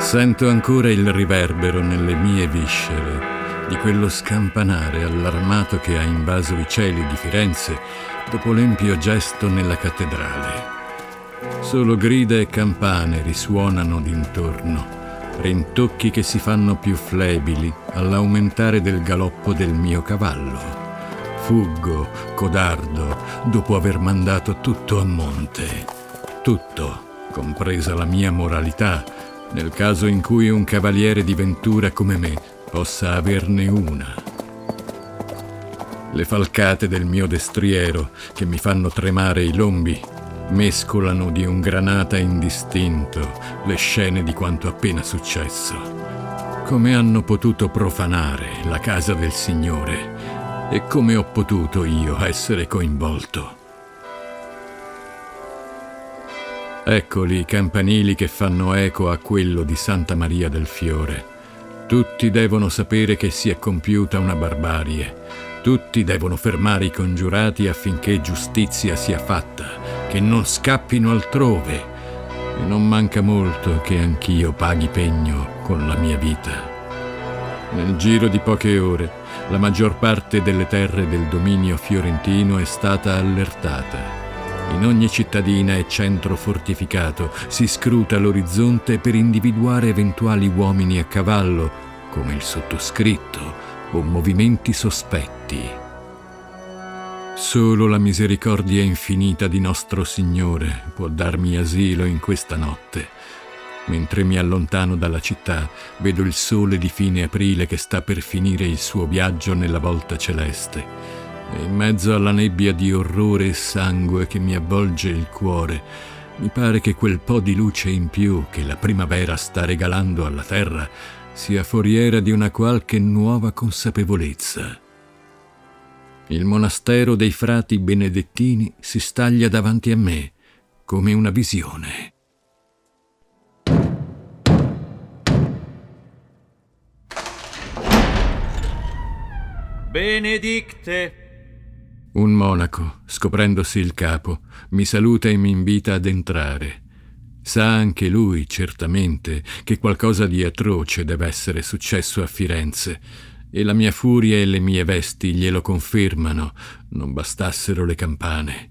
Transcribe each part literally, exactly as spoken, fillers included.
Sento ancora il riverbero nelle mie viscere di quello scampanare allarmato che ha invaso i cieli di Firenze dopo l'empio gesto nella cattedrale. Solo grida e campane risuonano d'intorno, rintocchi che si fanno più flebili all'aumentare del galoppo del mio cavallo. Fuggo, codardo, dopo aver mandato tutto a monte. Tutto, compresa la mia moralità, nel caso in cui un cavaliere di ventura come me possa averne una. Le falcate del mio destriero, che mi fanno tremare i lombi, mescolano di un granata indistinto le scene di quanto appena successo. Come hanno potuto profanare la casa del Signore e come ho potuto io essere coinvolto. Eccoli i campanili che fanno eco a quello di Santa Maria del Fiore. Tutti devono sapere che si è compiuta una barbarie. Tutti devono fermare i congiurati affinché giustizia sia fatta, che non scappino altrove. E non manca molto che anch'io paghi pegno con la mia vita. Nel giro di poche ore, la maggior parte delle terre del dominio fiorentino è stata allertata. In ogni cittadina e centro fortificato si scruta l'orizzonte per individuare eventuali uomini a cavallo, come il sottoscritto, o movimenti sospetti. Solo la misericordia infinita di nostro Signore può darmi asilo in questa notte. Mentre mi allontano dalla città, vedo il sole di fine aprile che sta per finire il suo viaggio nella volta celeste. E in mezzo alla nebbia di orrore e sangue che mi avvolge il cuore, mi pare che quel po' di luce in più che la primavera sta regalando alla terra sia foriera di una qualche nuova consapevolezza. Il monastero dei frati benedettini si staglia davanti a me come una visione. Benedicte! Un monaco, scoprendosi il capo, mi saluta e mi invita ad entrare. Sa anche lui, certamente, che qualcosa di atroce deve essere successo a Firenze, e la mia furia e le mie vesti glielo confermano, non bastassero le campane.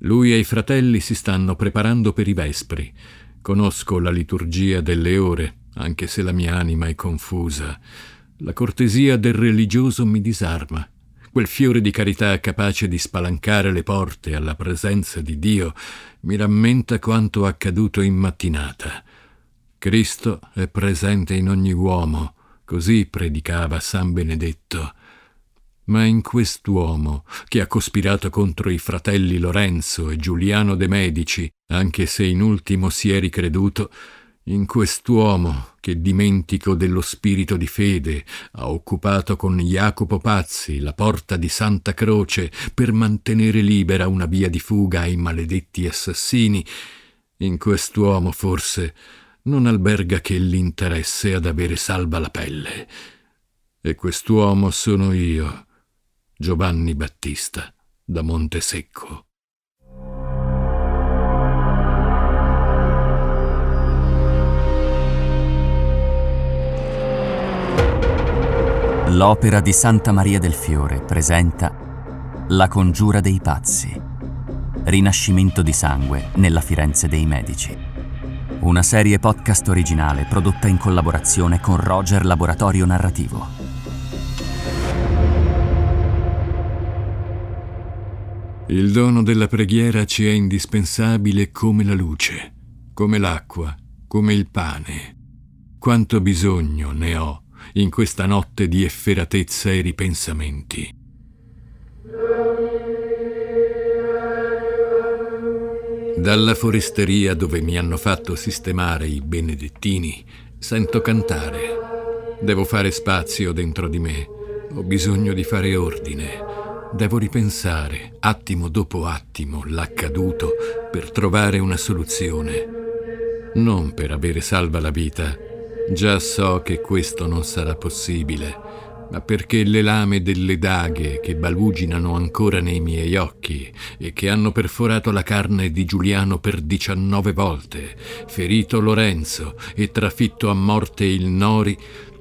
Lui e i fratelli si stanno preparando per i vespri. Conosco la liturgia delle ore, anche se la mia anima è confusa. La cortesia del religioso mi disarma. Quel fiore di carità capace di spalancare le porte alla presenza di Dio mi rammenta quanto accaduto in mattinata. Cristo è presente in ogni uomo, così predicava San Benedetto. Ma in quest'uomo, che ha cospirato contro i fratelli Lorenzo e Giuliano de' Medici, anche se in ultimo si è ricreduto, in quest'uomo che, dimentico dello spirito di fede, ha occupato con Jacopo Pazzi la porta di Santa Croce per mantenere libera una via di fuga ai maledetti assassini, in quest'uomo forse non alberga che l'interesse ad avere salva la pelle. E quest'uomo sono io, Giovanni Battista da Montesecco. L'opera di Santa Maria del Fiore presenta La Congiura dei Pazzi, Rinascimento di sangue nella Firenze dei Medici. Una serie podcast originale prodotta in collaborazione con Roger Laboratorio Narrativo. Il dono della preghiera ci è indispensabile come la luce, come l'acqua, come il pane. Quanto bisogno ne ho in questa notte di efferatezza e ripensamenti. Dalla foresteria dove mi hanno fatto sistemare i benedettini, sento cantare. Devo fare spazio dentro di me, ho bisogno di fare ordine. Devo ripensare, attimo dopo attimo, l'accaduto per trovare una soluzione. Non per avere salva la vita. Già so che questo non sarà possibile, ma perché le lame delle daghe che baluginano ancora nei miei occhi e che hanno perforato la carne di Giuliano per diciannove volte, ferito Lorenzo e trafitto a morte il Nori,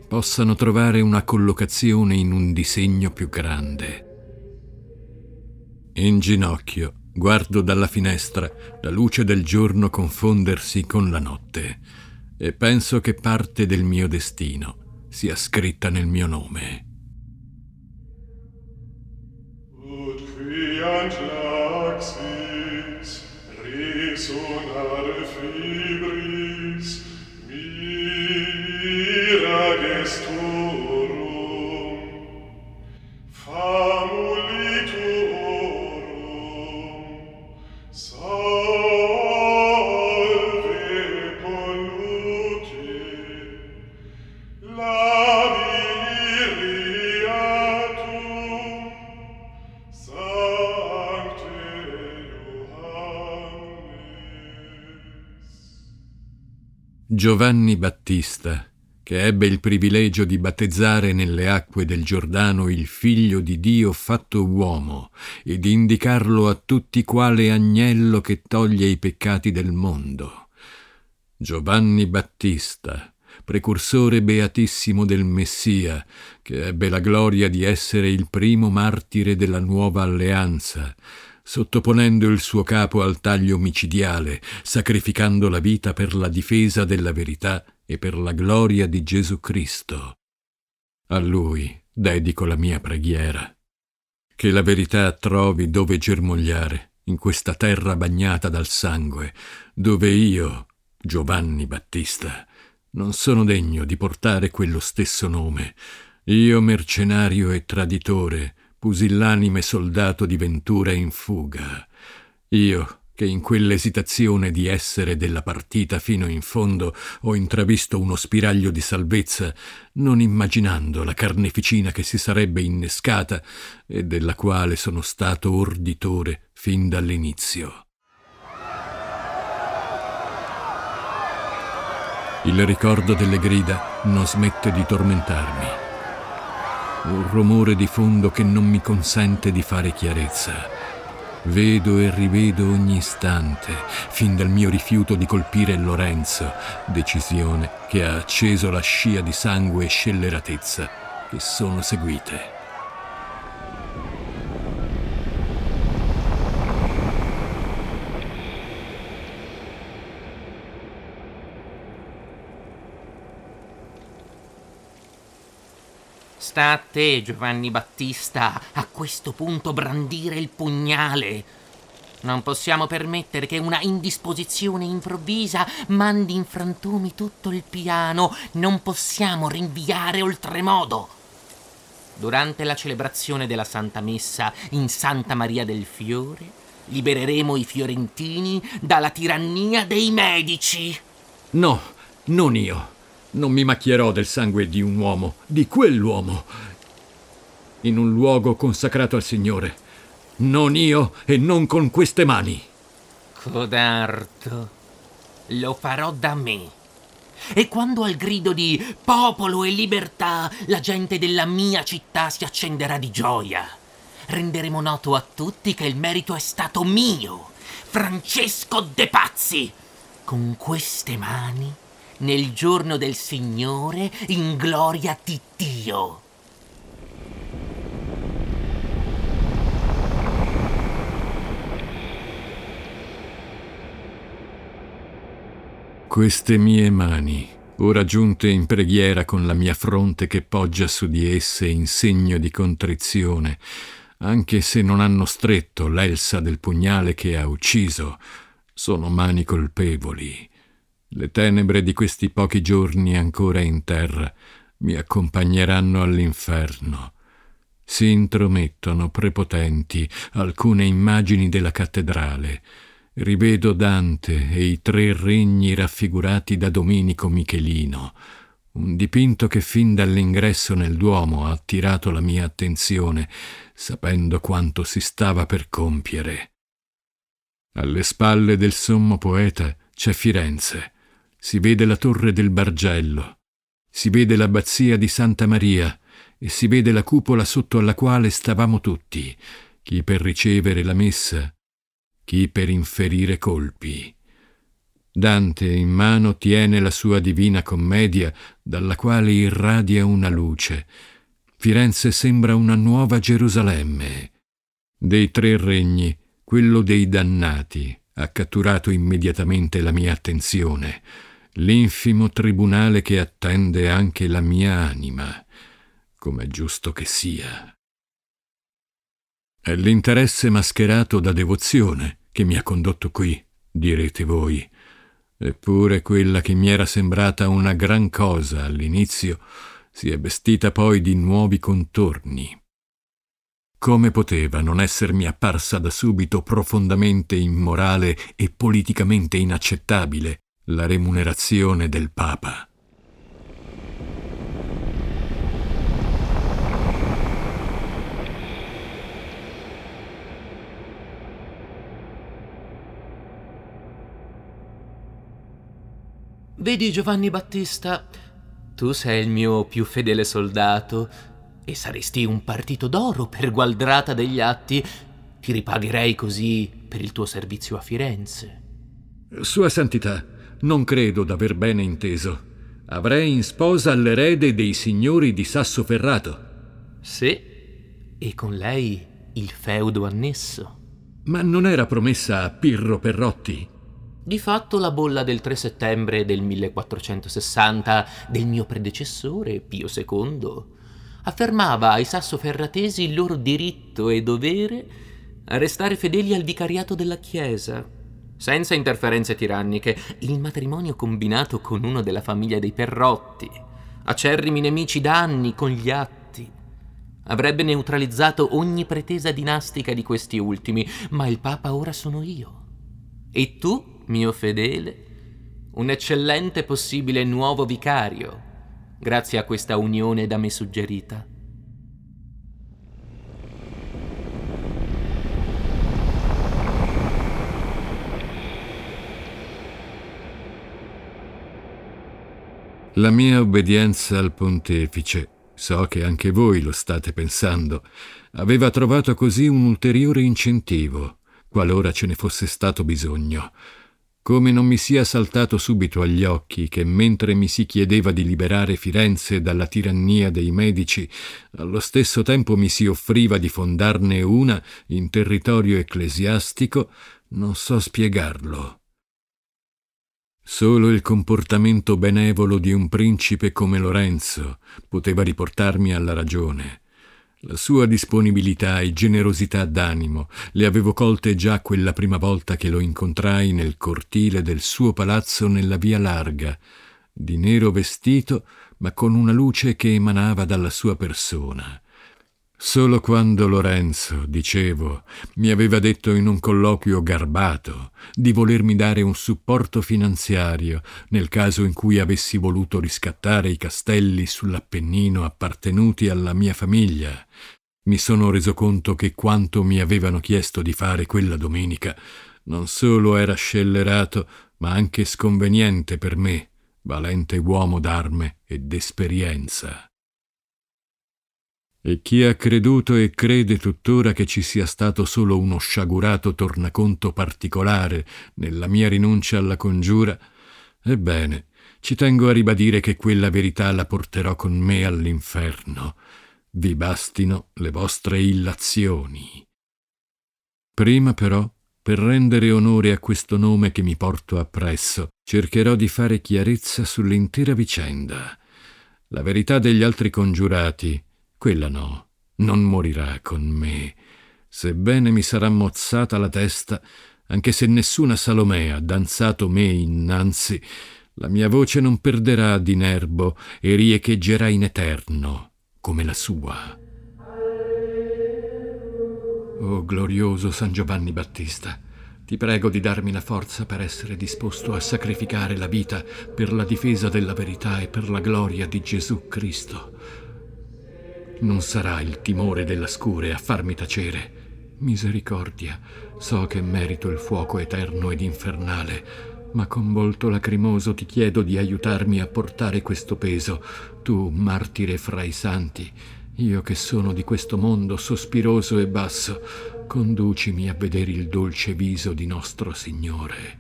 possano trovare una collocazione in un disegno più grande. In ginocchio guardo dalla finestra la luce del giorno confondersi con la notte e penso che parte del mio destino sia scritta nel mio nome. Giovanni Battista, che ebbe il privilegio di battezzare nelle acque del Giordano il Figlio di Dio fatto uomo e di indicarlo a tutti quale agnello che toglie i peccati del mondo. Giovanni Battista, precursore beatissimo del Messia, che ebbe la gloria di essere il primo martire della nuova alleanza, sottoponendo il suo capo al taglio micidiale, sacrificando la vita per la difesa della verità e per la gloria di Gesù Cristo. A Lui dedico la mia preghiera. Che la verità trovi dove germogliare, in questa terra bagnata dal sangue, dove io, Giovanni Battista, non sono degno di portare quello stesso nome. Io, mercenario e traditore, pusillanime soldato di ventura in fuga, io che in quell'esitazione di essere della partita fino in fondo ho intravisto uno spiraglio di salvezza, non immaginando la carneficina che si sarebbe innescata e della quale sono stato orditore fin dall'inizio. Il ricordo delle grida non smette di tormentarmi. Un rumore di fondo che non mi consente di fare chiarezza. Vedo e rivedo ogni istante, fin dal mio rifiuto di colpire Lorenzo, decisione che ha acceso la scia di sangue e scelleratezza che sono seguite. Sta a te, Giovanni Battista, a questo punto brandire il pugnale. Non possiamo permettere che una indisposizione improvvisa mandi in frantumi tutto il piano. Non possiamo rinviare oltremodo. Durante la celebrazione della Santa Messa in Santa Maria del Fiore, libereremo i fiorentini dalla tirannia dei Medici. No, non io. Non mi macchierò del sangue di un uomo, di quell'uomo, in un luogo consacrato al Signore. Non io e non con queste mani. Codardo, lo farò da me. E quando al grido di popolo e libertà la gente della mia città si accenderà di gioia, renderemo noto a tutti che il merito è stato mio, Francesco De Pazzi, con queste mani, nel giorno del Signore, in gloria di Dio. Queste mie mani, ora giunte in preghiera con la mia fronte che poggia su di esse in segno di contrizione, anche se non hanno stretto l'elsa del pugnale che ha ucciso, sono mani colpevoli. Le tenebre di questi pochi giorni ancora in terra mi accompagneranno all'inferno. Si intromettono prepotenti alcune immagini della cattedrale. Rivedo Dante e i tre regni raffigurati da Domenico Michelino, un dipinto che fin dall'ingresso nel Duomo ha attirato la mia attenzione, sapendo quanto si stava per compiere. Alle spalle del sommo poeta c'è Firenze. Si vede la torre del Bargello, si vede l'abbazia di Santa Maria e si vede la cupola sotto alla quale stavamo tutti, chi per ricevere la messa, chi per inferire colpi. Dante in mano tiene la sua Divina Commedia, dalla quale irradia una luce. Firenze sembra una nuova Gerusalemme. Dei tre regni, quello dei dannati ha catturato immediatamente la mia attenzione, l'infimo tribunale che attende anche la mia anima, com'è giusto che sia. È l'interesse mascherato da devozione che mi ha condotto qui, direte voi. Eppure quella che mi era sembrata una gran cosa all'inizio si è vestita poi di nuovi contorni. Come poteva non essermi apparsa da subito profondamente immorale e politicamente inaccettabile la remunerazione del Papa? Vedi, Giovanni Battista, tu sei il mio più fedele soldato e saresti un partito d'oro per Gualdrata degli Atti. Ti ripagherei così per il tuo servizio a Firenze. Sua Santità, non credo d'aver bene inteso. Avrei in sposa l'erede dei signori di Sassoferrato. Sì, e con lei il feudo annesso. Ma non era promessa a Pirro Perrotti? Di fatto la bolla del tre settembre del millequattrocentosessanta del mio predecessore, Pio secondo, affermava ai sassoferratesi il loro diritto e dovere a restare fedeli al vicariato della Chiesa, senza interferenze tiranniche. Il matrimonio combinato con uno della famiglia dei Perrotti, acerrimi nemici da anni con gli Atti, avrebbe neutralizzato ogni pretesa dinastica di questi ultimi, ma il Papa ora sono io. E tu, mio fedele, un eccellente possibile nuovo vicario, grazie a questa unione da me suggerita. La mia obbedienza al pontefice, so che anche voi lo state pensando, aveva trovato così un ulteriore incentivo, qualora ce ne fosse stato bisogno. Come non mi sia saltato subito agli occhi che mentre mi si chiedeva di liberare Firenze dalla tirannia dei Medici, allo stesso tempo mi si offriva di fondarne una in territorio ecclesiastico, non so spiegarlo. Solo il comportamento benevolo di un principe come Lorenzo poteva riportarmi alla ragione. La sua disponibilità e generosità d'animo le avevo colte già quella prima volta che lo incontrai nel cortile del suo palazzo nella Via Larga, di nero vestito, ma con una luce che emanava dalla sua persona. Solo quando Lorenzo, dicevo, mi aveva detto in un colloquio garbato di volermi dare un supporto finanziario nel caso in cui avessi voluto riscattare i castelli sull'Appennino appartenuti alla mia famiglia, mi sono reso conto che quanto mi avevano chiesto di fare quella domenica non solo era scellerato, ma anche sconveniente per me, valente uomo d'arme e d'esperienza. E chi ha creduto e crede tuttora che ci sia stato solo uno sciagurato tornaconto particolare nella mia rinuncia alla congiura, ebbene, ci tengo a ribadire che quella verità la porterò con me all'inferno. Vi bastino le vostre illazioni. Prima però, per rendere onore a questo nome che mi porto appresso, cercherò di fare chiarezza sull'intera vicenda. La verità degli altri congiurati, quella no, non morirà con me, sebbene mi sarà mozzata la testa, anche se nessuna Salomea ha danzato me innanzi, la mia voce non perderà di nerbo e riecheggerà in eterno, come la sua. Oh glorioso San Giovanni Battista, ti prego di darmi la forza per essere disposto a sacrificare la vita per la difesa della verità e per la gloria di Gesù Cristo. Non sarà il timore della scure a farmi tacere. Misericordia, so che merito il fuoco eterno ed infernale, ma con volto lacrimoso ti chiedo di aiutarmi a portare questo peso, tu, martire fra i santi, Io che sono di questo mondo sospiroso e basso, conducimi a vedere il dolce viso di nostro Signore.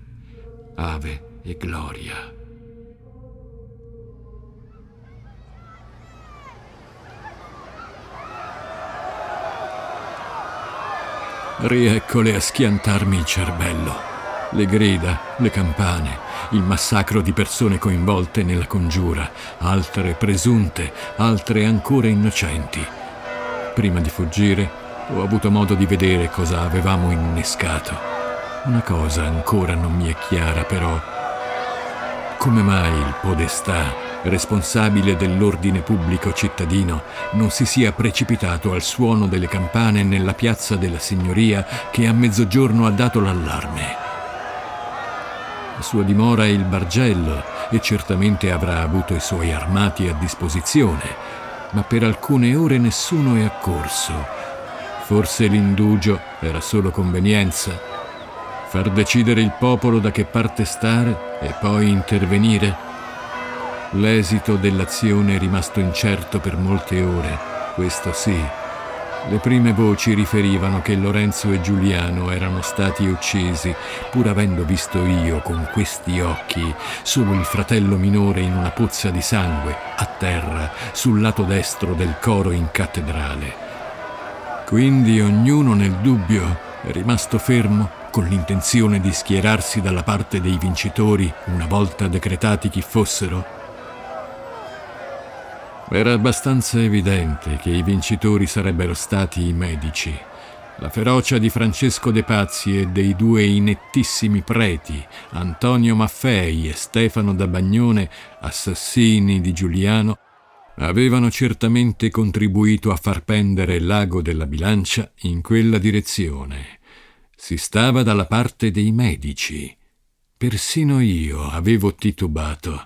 Ave e gloria. Rieccole a schiantarmi il cervello. Le grida, le campane, il massacro di persone coinvolte nella congiura, altre presunte, altre ancora innocenti. Prima di fuggire ho avuto modo di vedere cosa avevamo innescato. Una cosa ancora non mi è chiara però. Come mai il podestà, responsabile dell'ordine pubblico cittadino, non si sia precipitato al suono delle campane nella piazza della Signoria che a mezzogiorno ha dato l'allarme? La sua dimora è il Bargello e certamente avrà avuto i suoi armati a disposizione, ma per alcune ore nessuno è accorso. Forse l'indugio era solo convenienza. Far decidere il popolo da che parte stare e poi intervenire. L'esito dell'azione è rimasto incerto per molte ore, questo sì. Le prime voci riferivano che Lorenzo e Giuliano erano stati uccisi, pur avendo visto io con questi occhi solo il fratello minore in una pozza di sangue, a terra, sul lato destro del coro in cattedrale. Quindi ognuno nel dubbio è rimasto fermo con l'intenzione di schierarsi dalla parte dei vincitori una volta decretati chi fossero. Era abbastanza evidente che i vincitori sarebbero stati i Medici. La ferocia di Francesco De Pazzi e dei due inettissimi preti, Antonio Maffei e Stefano da Bagnone, assassini di Giuliano, avevano certamente contribuito a far pendere l'ago della bilancia in quella direzione. Si stava dalla parte dei Medici. Persino io avevo titubato.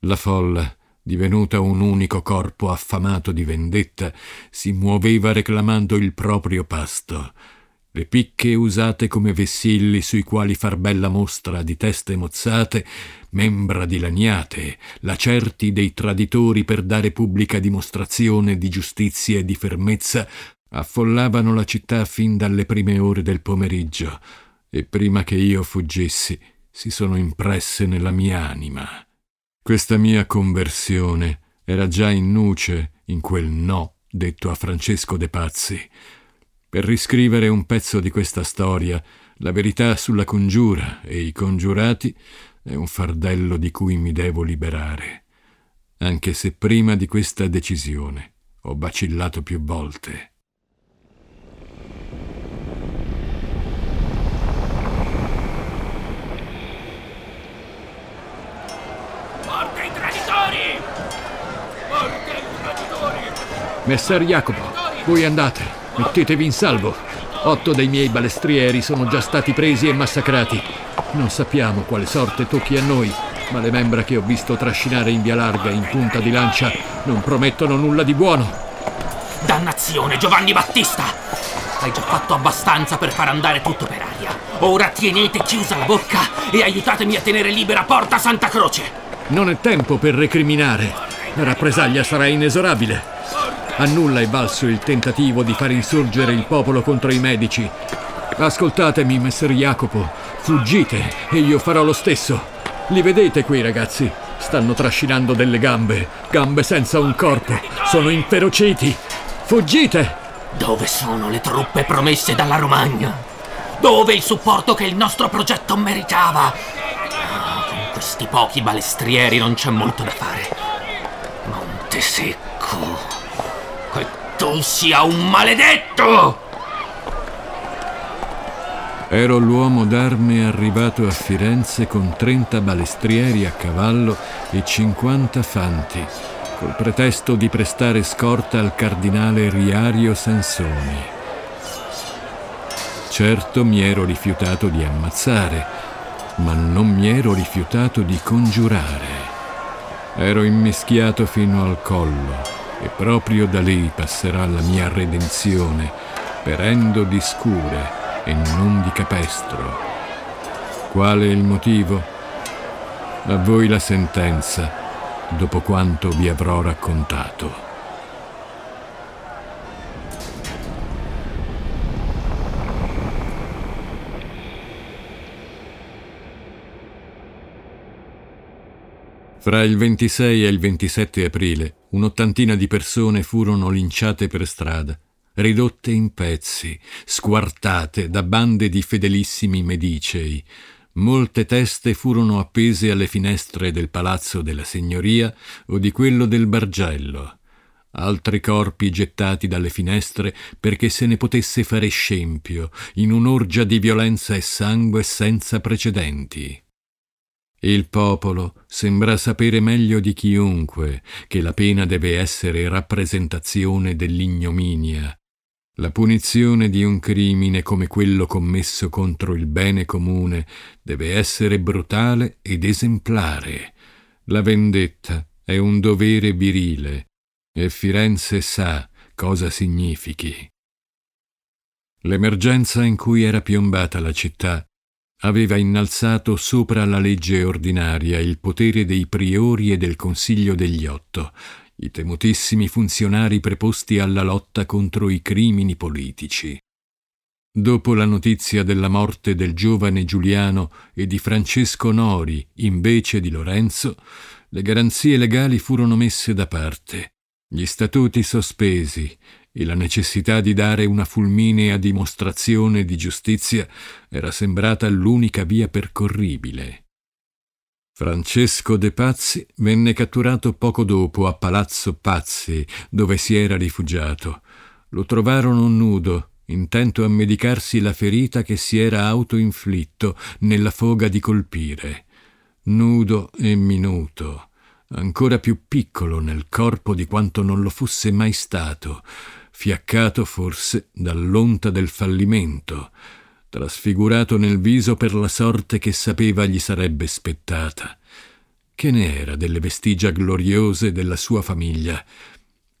La folla, divenuta un unico corpo affamato di vendetta, si muoveva reclamando il proprio pasto. Le picche usate come vessilli sui quali far bella mostra di teste mozzate, membra dilaniate, lacerti dei traditori per dare pubblica dimostrazione di giustizia e di fermezza, affollavano la città fin dalle prime ore del pomeriggio e prima che io fuggissi si sono impresse nella mia anima. Questa mia conversione era già in nuce in quel no detto a Francesco De Pazzi. Per riscrivere un pezzo di questa storia, la verità sulla congiura e i congiurati è un fardello di cui mi devo liberare, anche se prima di questa decisione ho vacillato più volte. Messer Jacopo, voi andate, mettetevi in salvo. Otto dei miei balestrieri sono già stati presi e massacrati. Non sappiamo quale sorte tocchi a noi, ma le membra che ho visto trascinare in via larga in punta di lancia non promettono nulla di buono. Dannazione, Giovanni Battista! Hai già fatto abbastanza per far andare tutto per aria. Ora tenete chiusa la bocca e aiutatemi a tenere libera Porta Santa Croce. Non è tempo per recriminare. La rappresaglia sarà inesorabile. A nulla è valso il tentativo di far insurgere il popolo contro i Medici. Ascoltatemi, messer Jacopo, fuggite e io farò lo stesso. Li vedete quei ragazzi? Stanno trascinando delle gambe, gambe senza un corpo. Sono inferociti. Fuggite! Dove sono le truppe promesse dalla Romagna? Dove il supporto che il nostro progetto meritava? Ah, con questi pochi balestrieri non c'è molto da fare. Montesecco, tu sia un maledetto! Ero l'uomo d'arme arrivato a Firenze con trenta balestrieri a cavallo e cinquanta fanti, col pretesto di prestare scorta al cardinale Riario Sansoni. Certo mi ero rifiutato di ammazzare, ma non mi ero rifiutato di congiurare. Ero immischiato fino al collo. E proprio da lì passerà la mia redenzione, perendo di scure e non di capestro. Qual è il motivo? A voi la sentenza, dopo quanto vi avrò raccontato. Fra il ventisei e il ventisette aprile, un'ottantina di persone furono linciate per strada, ridotte in pezzi, squartate da bande di fedelissimi medicei. Molte teste furono appese alle finestre del Palazzo della Signoria o di quello del Bargello, altri corpi gettati dalle finestre perché se ne potesse fare scempio in un'orgia di violenza e sangue senza precedenti. Il popolo sembra sapere meglio di chiunque che la pena deve essere rappresentazione dell'ignominia, la punizione di un crimine come quello commesso contro il bene comune deve essere brutale ed esemplare. La vendetta è un dovere virile e Firenze sa cosa significhi. L'emergenza in cui era piombata la città aveva innalzato sopra la legge ordinaria il potere dei priori e del Consiglio degli Otto, i temutissimi funzionari preposti alla lotta contro i crimini politici. Dopo la notizia della morte del giovane Giuliano e di Francesco Nori, invece di Lorenzo, le garanzie legali furono messe da parte, gli statuti sospesi, e la necessità di dare una fulminea dimostrazione di giustizia era sembrata l'unica via percorribile. Francesco De Pazzi venne catturato poco dopo a Palazzo Pazzi, dove si era rifugiato. Lo trovarono nudo, intento a medicarsi la ferita che si era autoinflitto nella foga di colpire. Nudo e minuto, ancora più piccolo nel corpo di quanto non lo fosse mai stato, fiaccato forse dall'onta del fallimento, trasfigurato nel viso per la sorte che sapeva gli sarebbe spettata. Che ne era delle vestigia gloriose della sua famiglia?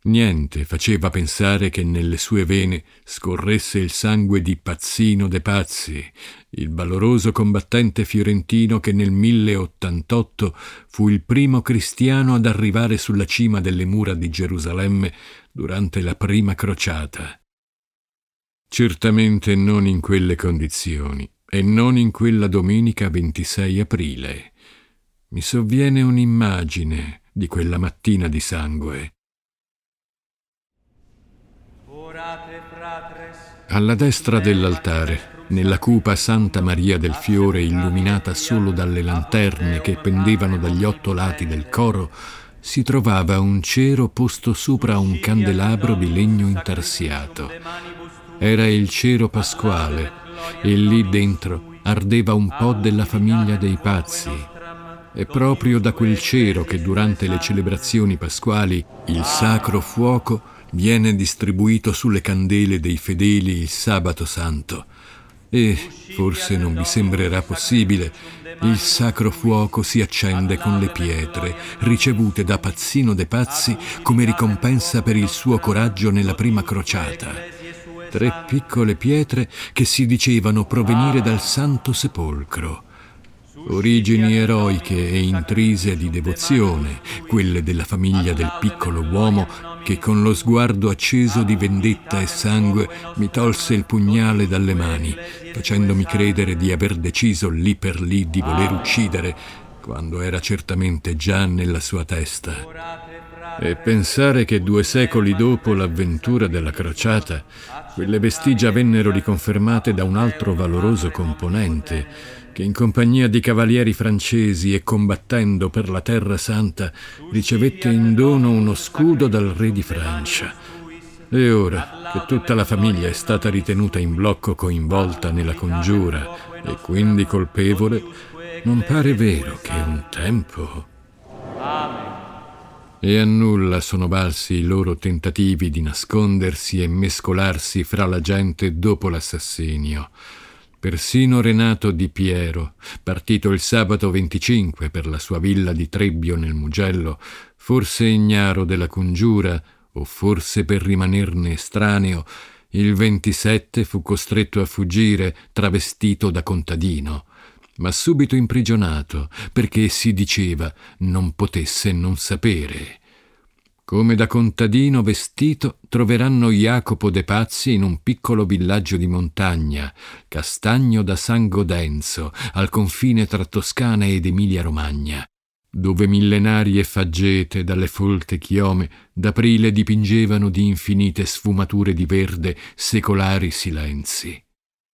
Niente faceva pensare che nelle sue vene scorresse il sangue di Pazzino de Pazzi, il valoroso combattente fiorentino che nel mille ottantotto fu il primo cristiano ad arrivare sulla cima delle mura di Gerusalemme durante la prima crociata. Certamente non in quelle condizioni e non in quella domenica ventisei aprile. Mi sovviene un'immagine di quella mattina di sangue. Alla destra dell'altare, nella cupa Santa Maria del Fiore illuminata solo dalle lanterne che pendevano dagli otto lati del coro, si trovava un cero posto sopra un candelabro di legno intarsiato. Era il cero pasquale e lì dentro ardeva un po' della famiglia dei Pazzi. È proprio da quel cero che durante le celebrazioni pasquali il sacro fuoco viene distribuito sulle candele dei fedeli il sabato santo e, forse non vi sembrerà possibile, il sacro fuoco si accende con le pietre ricevute da Pazzino de Pazzi come ricompensa per il suo coraggio nella prima crociata. Tre piccole pietre che si dicevano provenire dal Santo Sepolcro. Origini eroiche e intrise di devozione, quelle della famiglia del piccolo uomo che con lo sguardo acceso di vendetta e sangue mi tolse il pugnale dalle mani, facendomi credere di aver deciso lì per lì di voler uccidere, quando era certamente già nella sua testa. E pensare che due secoli dopo l'avventura della crociata, quelle vestigia vennero riconfermate da un altro valoroso componente, che in compagnia di cavalieri francesi e combattendo per la Terra Santa ricevette in dono uno scudo dal re di Francia. E ora che tutta la famiglia è stata ritenuta in blocco coinvolta nella congiura e quindi colpevole, non pare vero che un tempo... E a nulla sono valsi i loro tentativi di nascondersi e mescolarsi fra la gente dopo l'assassinio. Persino Renato Di Piero, partito il sabato venticinque per la sua villa di Trebbio nel Mugello, forse ignaro della congiura o forse per rimanerne estraneo, il ventisette fu costretto a fuggire travestito da contadino, ma subito imprigionato perché si diceva non potesse non sapere. Come da contadino vestito troveranno Jacopo De Pazzi in un piccolo villaggio di montagna, Castagno da San Godenzo, al confine tra Toscana ed Emilia-Romagna, dove millenarie faggete dalle folte chiome d'aprile dipingevano di infinite sfumature di verde secolari silenzi.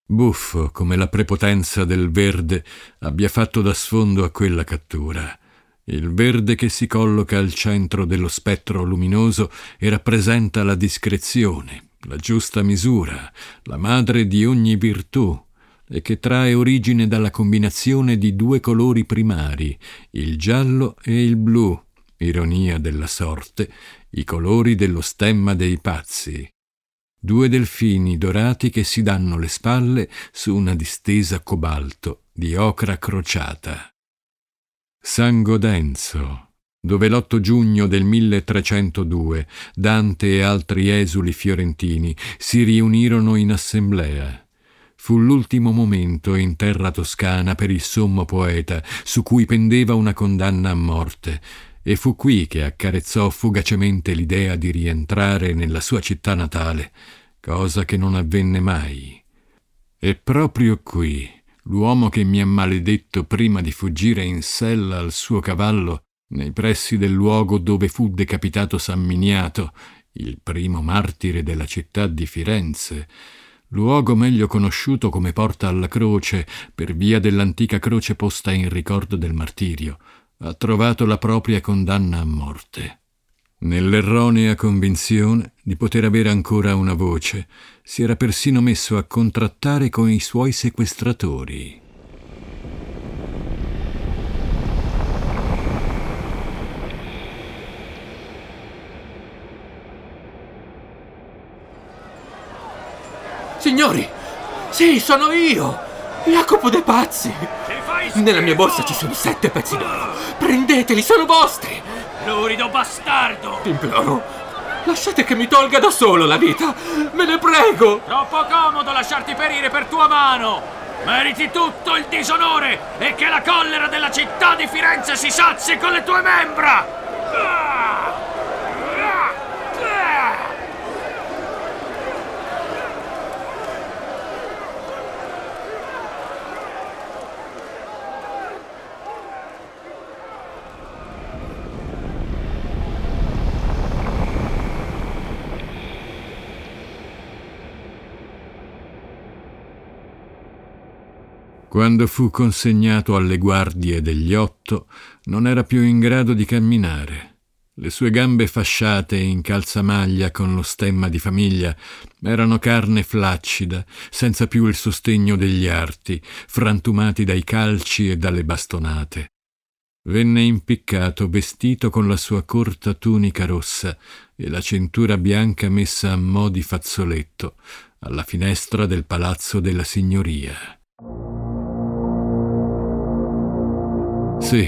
Buffo come la prepotenza del verde abbia fatto da sfondo a quella cattura. Il verde che si colloca al centro dello spettro luminoso e rappresenta la discrezione, la giusta misura, la madre di ogni virtù, e che trae origine dalla combinazione di due colori primari, il giallo e il blu, ironia della sorte, i colori dello stemma dei pazzi. Due delfini dorati che si danno le spalle su una distesa cobalto di ocra crociata. San Godenzo, dove l'otto giugno del milletrecentodue Dante e altri esuli fiorentini si riunirono in assemblea. Fu l'ultimo momento in terra toscana per il sommo poeta, su cui pendeva una condanna a morte, e fu qui che accarezzò fugacemente l'idea di rientrare nella sua città natale, cosa che non avvenne mai. E proprio qui l'uomo che mi ha maledetto prima di fuggire in sella al suo cavallo nei pressi del luogo dove fu decapitato San Miniato, il primo martire della città di Firenze, luogo meglio conosciuto come Porta alla Croce per via dell'antica croce posta in ricordo del martirio, ha trovato la propria condanna a morte. Nell'erronea convinzione di poter avere ancora una voce, si era persino messo a contrattare con i suoi sequestratori. Signori, sì, sono io, Jacopo De Pazzi. Nella mia borsa ci sono sette pezzi d'oro. Prendeteli, sono vostri. Lurido bastardo! Ti imploro, lasciate che mi tolga da solo la vita, me ne prego! Troppo comodo lasciarti perire per tua mano! Meriti tutto il disonore e che la collera della città di Firenze si sazi con le tue membra! Quando fu consegnato alle guardie degli otto, non era più in grado di camminare. Le sue gambe fasciate in calzamaglia con lo stemma di famiglia erano carne flaccida, senza più il sostegno degli arti, frantumati dai calci e dalle bastonate. Venne impiccato vestito con la sua corta tunica rossa e la cintura bianca messa a mo' di fazzoletto alla finestra del Palazzo della Signoria. Sì,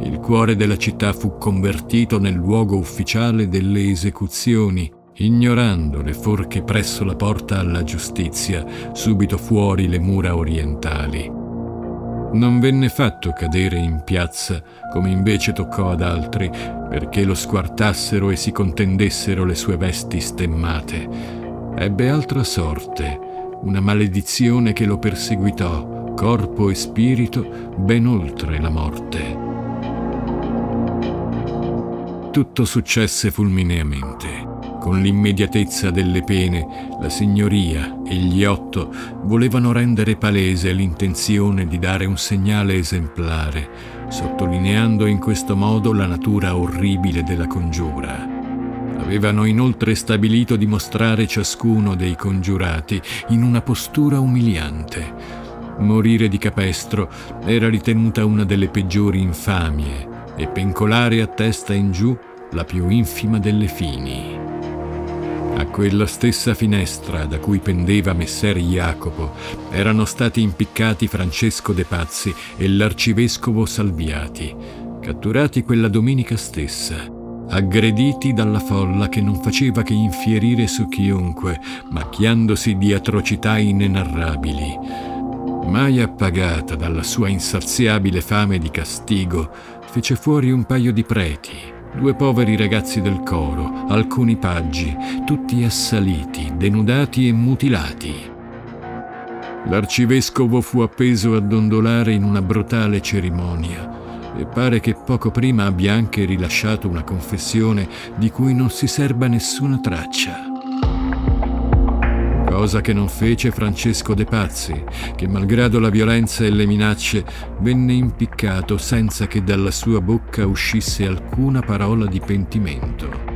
il cuore della città fu convertito nel luogo ufficiale delle esecuzioni, ignorando le forche presso la porta alla giustizia, subito fuori le mura orientali. Non venne fatto cadere in piazza, come invece toccò ad altri, perché lo squartassero e si contendessero le sue vesti stemmate. Ebbe altra sorte, una maledizione che lo perseguitò, corpo e spirito, ben oltre la morte. Tutto successe fulmineamente. Con l'immediatezza delle pene, la signoria e gli otto volevano rendere palese l'intenzione di dare un segnale esemplare, sottolineando in questo modo la natura orribile della congiura. Avevano inoltre stabilito di mostrare ciascuno dei congiurati in una postura umiliante. Morire di capestro era ritenuta una delle peggiori infamie e pencolare a testa in giù la più infima delle fini. A quella stessa finestra da cui pendeva messer Jacopo erano stati impiccati Francesco De Pazzi e l'arcivescovo Salviati, catturati quella domenica stessa, aggrediti dalla folla che non faceva che infierire su chiunque, macchiandosi di atrocità inenarrabili. Mai appagata dalla sua insaziabile fame di castigo, fece fuori un paio di preti, due poveri ragazzi del coro, alcuni paggi, tutti assaliti, denudati e mutilati. L'arcivescovo fu appeso a dondolare in una brutale cerimonia. e pare che poco prima abbia anche rilasciato una confessione di cui non si serba nessuna traccia. Cosa che non fece Francesco De Pazzi, che malgrado la violenza e le minacce venne impiccato senza che dalla sua bocca uscisse alcuna parola di pentimento.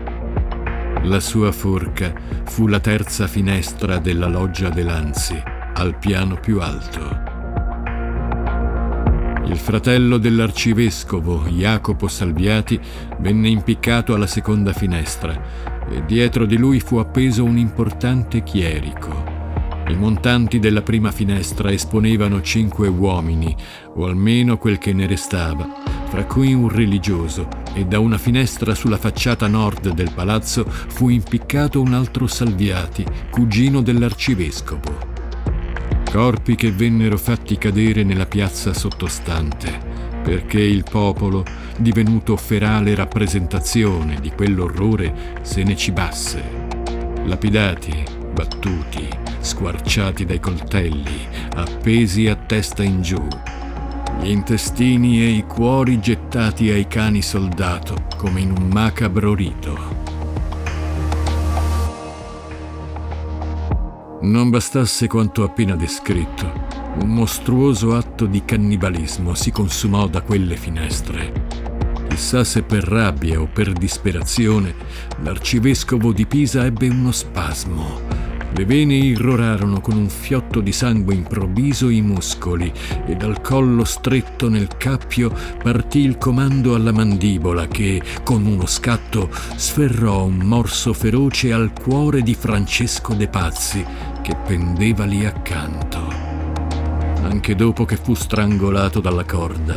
La sua forca fu la terza finestra della loggia dei Lanzi, al piano più alto. Il fratello dell'arcivescovo, Jacopo Salviati, venne impiccato alla seconda finestra e dietro di lui fu appeso un importante chierico. I montanti della prima finestra esponevano cinque uomini, o almeno quel che ne restava, fra cui un religioso, e da una finestra sulla facciata nord del palazzo fu impiccato un altro Salviati, cugino dell'arcivescovo. Corpi che vennero fatti cadere nella piazza sottostante, perché il popolo, divenuto ferale rappresentazione di quell'orrore, se ne cibasse. Lapidati, battuti, squarciati dai coltelli, appesi a testa in giù, gli intestini e i cuori gettati ai cani soldato come in un macabro rito. Non bastasse quanto appena descritto, un mostruoso atto di cannibalismo si consumò da quelle finestre. Chissà se per rabbia o per disperazione, l'arcivescovo di Pisa ebbe uno spasmo. Le vene irrorarono con un fiotto di sangue improvviso i muscoli e dal collo stretto nel cappio partì il comando alla mandibola che, con uno scatto, sferrò un morso feroce al cuore di Francesco De Pazzi, che pendeva lì accanto. Anche dopo che fu strangolato dalla corda,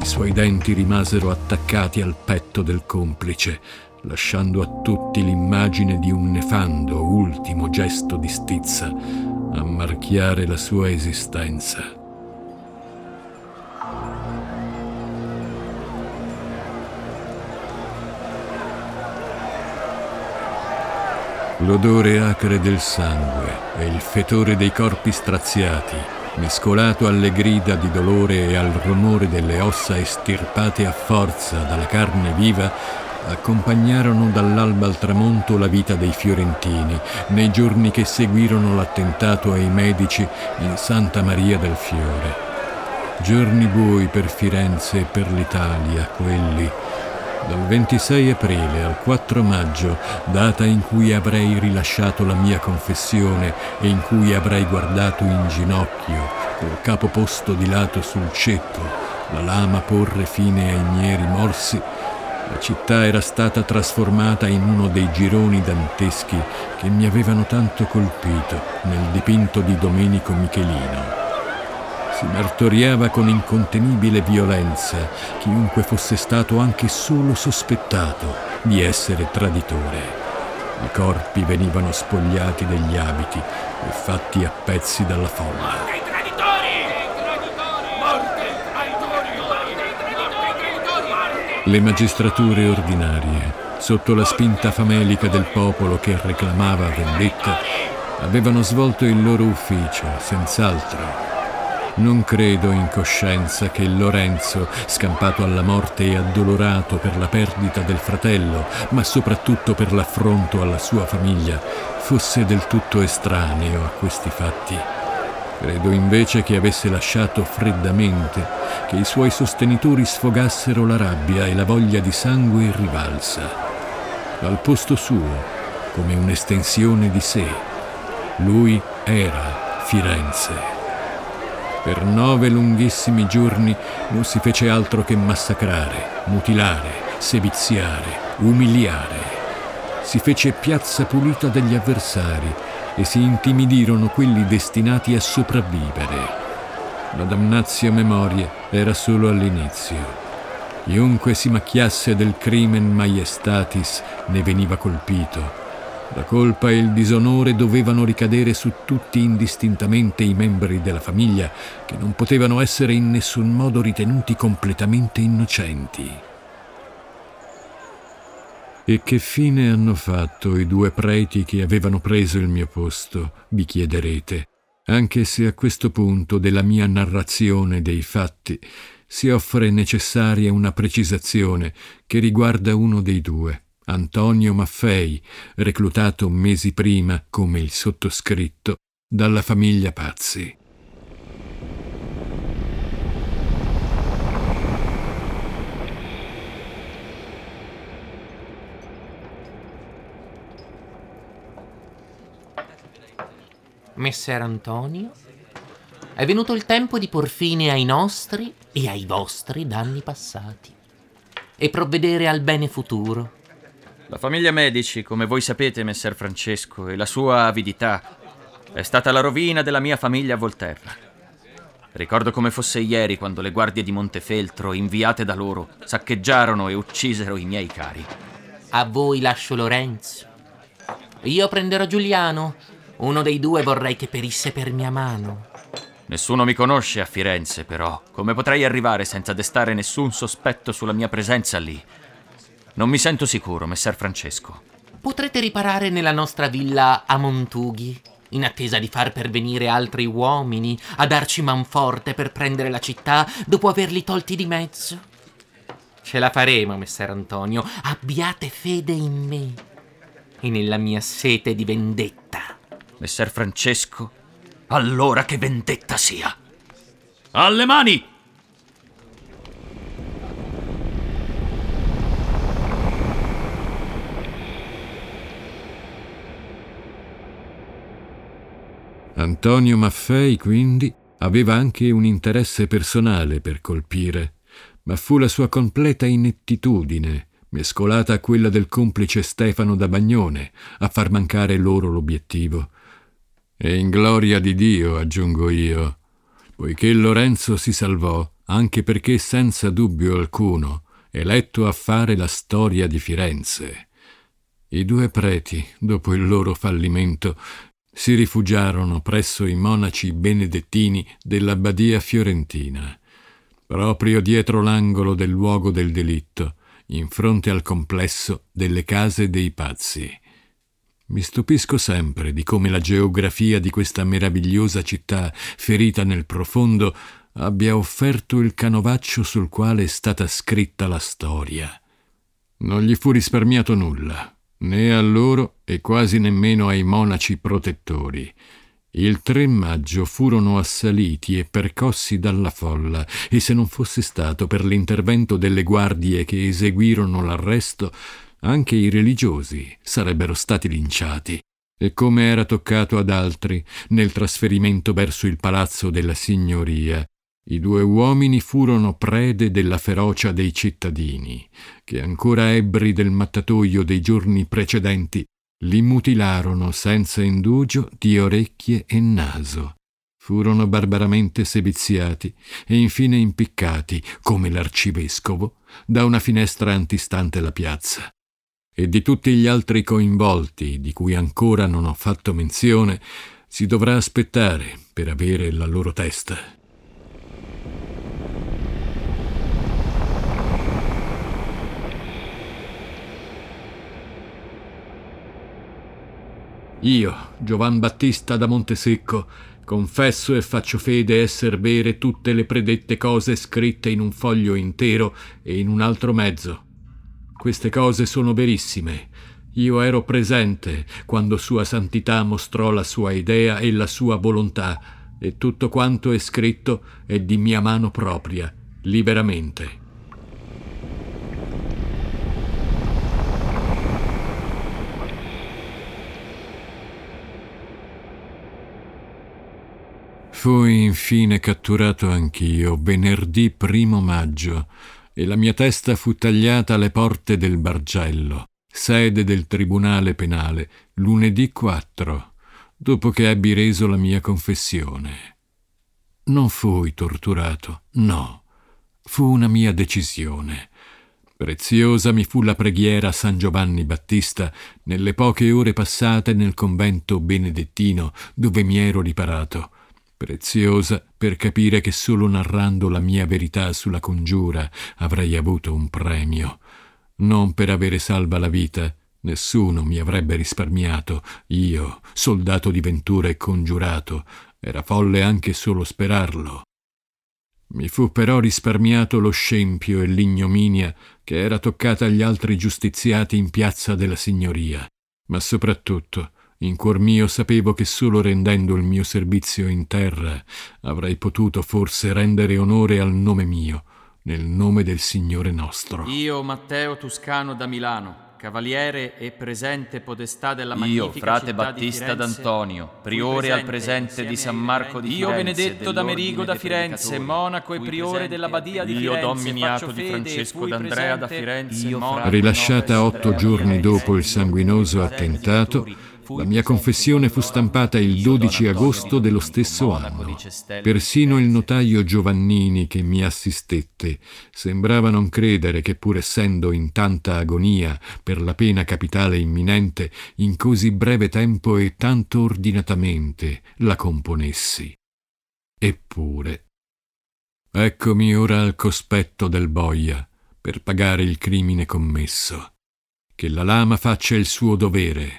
i suoi denti rimasero attaccati al petto del complice, lasciando a tutti l'immagine di un nefando ultimo gesto di stizza a marchiare la sua esistenza. L'odore acre del sangue e il fetore dei corpi straziati, mescolato alle grida di dolore e al rumore delle ossa estirpate a forza dalla carne viva, accompagnarono dall'alba al tramonto la vita dei fiorentini nei giorni che seguirono l'attentato ai Medici in Santa Maria del Fiore. Giorni bui per Firenze e per l'Italia, quelli, dal ventisei aprile al quattro maggio, data in cui avrei rilasciato la mia confessione e in cui avrei guardato in ginocchio, col capo posto di lato sul ceppo, la lama porre fine ai miei rimorsi. La città era stata trasformata in uno dei gironi danteschi che mi avevano tanto colpito nel dipinto di Domenico Michelino. Si martoriava con incontenibile violenza chiunque fosse stato anche solo sospettato di essere traditore. I corpi venivano spogliati degli abiti e fatti a pezzi dalla folla. Le magistrature ordinarie, sotto la spinta famelica del popolo che reclamava vendetta, avevano svolto il loro ufficio, senz'altro. Non credo in coscienza che Lorenzo, scampato alla morte e addolorato per la perdita del fratello, ma soprattutto per l'affronto alla sua famiglia, fosse del tutto estraneo a questi fatti. Credo invece che avesse lasciato freddamente che i suoi sostenitori sfogassero la rabbia e la voglia di sangue rivalsa. Dal posto suo, come un'estensione di sé, lui era Firenze. Per nove lunghissimi giorni non si fece altro che massacrare, mutilare, seviziare, umiliare. Si fece piazza pulita degli avversari, e si intimidirono quelli destinati a sopravvivere. La damnatio memoria era solo all'inizio. Chiunque si macchiasse del crimen maiestatis ne veniva colpito. La colpa e il disonore dovevano ricadere su tutti indistintamente i membri della famiglia, che non potevano essere in nessun modo ritenuti completamente innocenti. E che fine hanno fatto i due preti che avevano preso il mio posto, vi chiederete, anche se a questo punto della mia narrazione dei fatti si offre necessaria una precisazione che riguarda uno dei due, Antonio Maffei, reclutato mesi prima, come il sottoscritto, dalla famiglia Pazzi. Messer Antonio, è venuto il tempo di por fine ai nostri e ai vostri danni passati e provvedere al bene futuro. La famiglia Medici, come voi sapete, Messer Francesco, e la sua avidità, è stata la rovina della mia famiglia a Volterra. Ricordo come fosse ieri quando le guardie di Montefeltro, inviate da loro, saccheggiarono e uccisero i miei cari. A voi lascio Lorenzo. Io prenderò Giuliano. Uno dei due vorrei che perisse per mia mano. Nessuno mi conosce a Firenze, però. Come potrei arrivare senza destare nessun sospetto sulla mia presenza lì? Non mi sento sicuro, Messer Francesco. Potrete riparare nella nostra villa a Montughi, in attesa di far pervenire altri uomini a darci manforte per prendere la città dopo averli tolti di mezzo. Ce la faremo, Messer Antonio. Abbiate fede in me e nella mia sete di vendetta. Messer Francesco, allora che vendetta sia! Alle mani! Antonio Maffei, quindi, aveva anche un interesse personale per colpire, ma fu la sua completa inettitudine, mescolata a quella del complice Stefano da Bagnone, a far mancare loro l'obiettivo. E in gloria di Dio, aggiungo io, poiché Lorenzo si salvò anche perché senza dubbio alcuno eletto a fare la storia di Firenze. I due preti, dopo il loro fallimento, si rifugiarono presso i monaci benedettini dell'abbadia fiorentina, proprio dietro l'angolo del luogo del delitto, in fronte al complesso delle case dei Pazzi. Mi stupisco sempre di come la geografia di questa meravigliosa città, ferita nel profondo, abbia offerto il canovaccio sul quale è stata scritta la storia. Non gli fu risparmiato nulla, né a loro e quasi nemmeno ai monaci protettori. Il tre maggio furono assaliti e percossi dalla folla, e se non fosse stato per l'intervento delle guardie che eseguirono l'arresto, anche i religiosi sarebbero stati linciati, e come era toccato ad altri nel trasferimento verso il Palazzo della Signoria, i due uomini furono prede della ferocia dei cittadini, che ancora ebbri del mattatoio dei giorni precedenti li mutilarono senza indugio di orecchie e naso. Furono barbaramente seviziati e infine impiccati, come l'arcivescovo, da una finestra antistante la piazza. E di tutti gli altri coinvolti, di cui ancora non ho fatto menzione, si dovrà aspettare per avere la loro testa. Io, Giovanni Battista da Montesecco, confesso e faccio fede esser vere tutte le predette cose scritte in un foglio intero e in un altro mezzo. Queste cose sono verissime. Io ero presente quando Sua Santità mostrò la sua idea e la sua volontà, e tutto quanto è scritto è di mia mano propria, liberamente. Fui infine catturato anch'io venerdì primo maggio, e la mia testa fu tagliata alle porte del Bargello, sede del tribunale penale, lunedì quattro, dopo che ebbi reso la mia confessione. Non fui torturato, no, fu una mia decisione. Preziosa mi fu la preghiera a San Giovanni Battista nelle poche ore passate nel convento benedettino dove mi ero riparato. Preziosa per capire che solo narrando la mia verità sulla congiura avrei avuto un premio. Non per avere salva la vita, nessuno mi avrebbe risparmiato. Io, soldato di ventura e congiurato, era folle anche solo sperarlo. Mi fu però risparmiato lo scempio e l'ignominia che era toccata agli altri giustiziati in piazza della Signoria, ma soprattutto in cuor mio sapevo che solo rendendo il mio servizio in terra avrei potuto forse rendere onore al nome mio, nel nome del Signore nostro. Io, Matteo Toscano da Milano, cavaliere e presente podestà della magnifica città di Firenze, io, frate Battista d'Antonio, priore al presente di San Marco di Firenze, io, Benedetto d'Amerigo da Firenze, monaco e priore dell'abbadia di Firenze, io, Don Miniato di Francesco d'Andrea da Firenze, monaco. Rilasciata otto giorni dopo il sanguinoso attentato, la mia confessione fu stampata il dodici agosto dello stesso anno. Persino il notaio Giovannini, che mi assistette, sembrava non credere che, pur essendo in tanta agonia per la pena capitale imminente, in così breve tempo e tanto ordinatamente la componessi. Eppure, eccomi ora al cospetto del boia per pagare il crimine commesso. Che la lama faccia il suo dovere,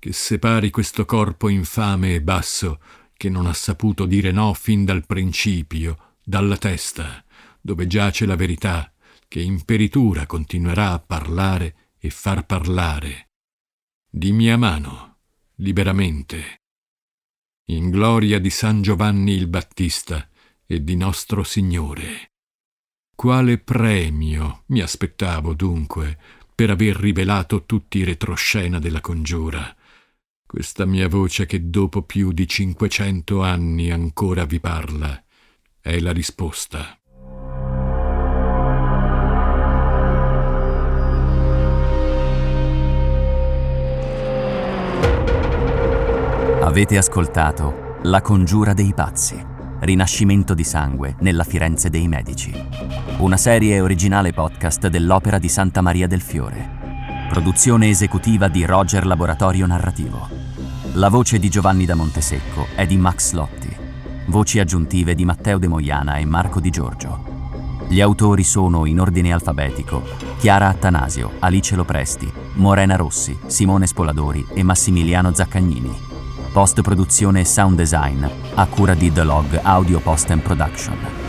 che separi questo corpo infame e basso, che non ha saputo dire no fin dal principio, dalla testa, dove giace la verità, che imperitura continuerà a parlare e far parlare. Di mia mano, liberamente. In gloria di San Giovanni il Battista e di nostro Signore. Quale premio mi aspettavo, dunque, per aver rivelato tutti i retroscena della congiura? Questa mia voce che dopo più di cinquecento anni ancora vi parla è la risposta. Avete ascoltato La Congiura dei Pazzi, Rinascimento di sangue nella Firenze dei Medici, una serie originale podcast dell'Opera di Santa Maria del Fiore. Produzione esecutiva di Roger Laboratorio Narrativo. La voce di Giovanni da Montesecco è di Max Lotti. Voci aggiuntive di Matteo De Moiana e Marco Di Giorgio. Gli autori sono, in ordine alfabetico, Chiara Attanasio, Alice Lopresti, Morena Rossi, Simone Spoladori e Massimiliano Zaccagnini. Post-produzione e sound design a cura di The Log Audio Post and Production.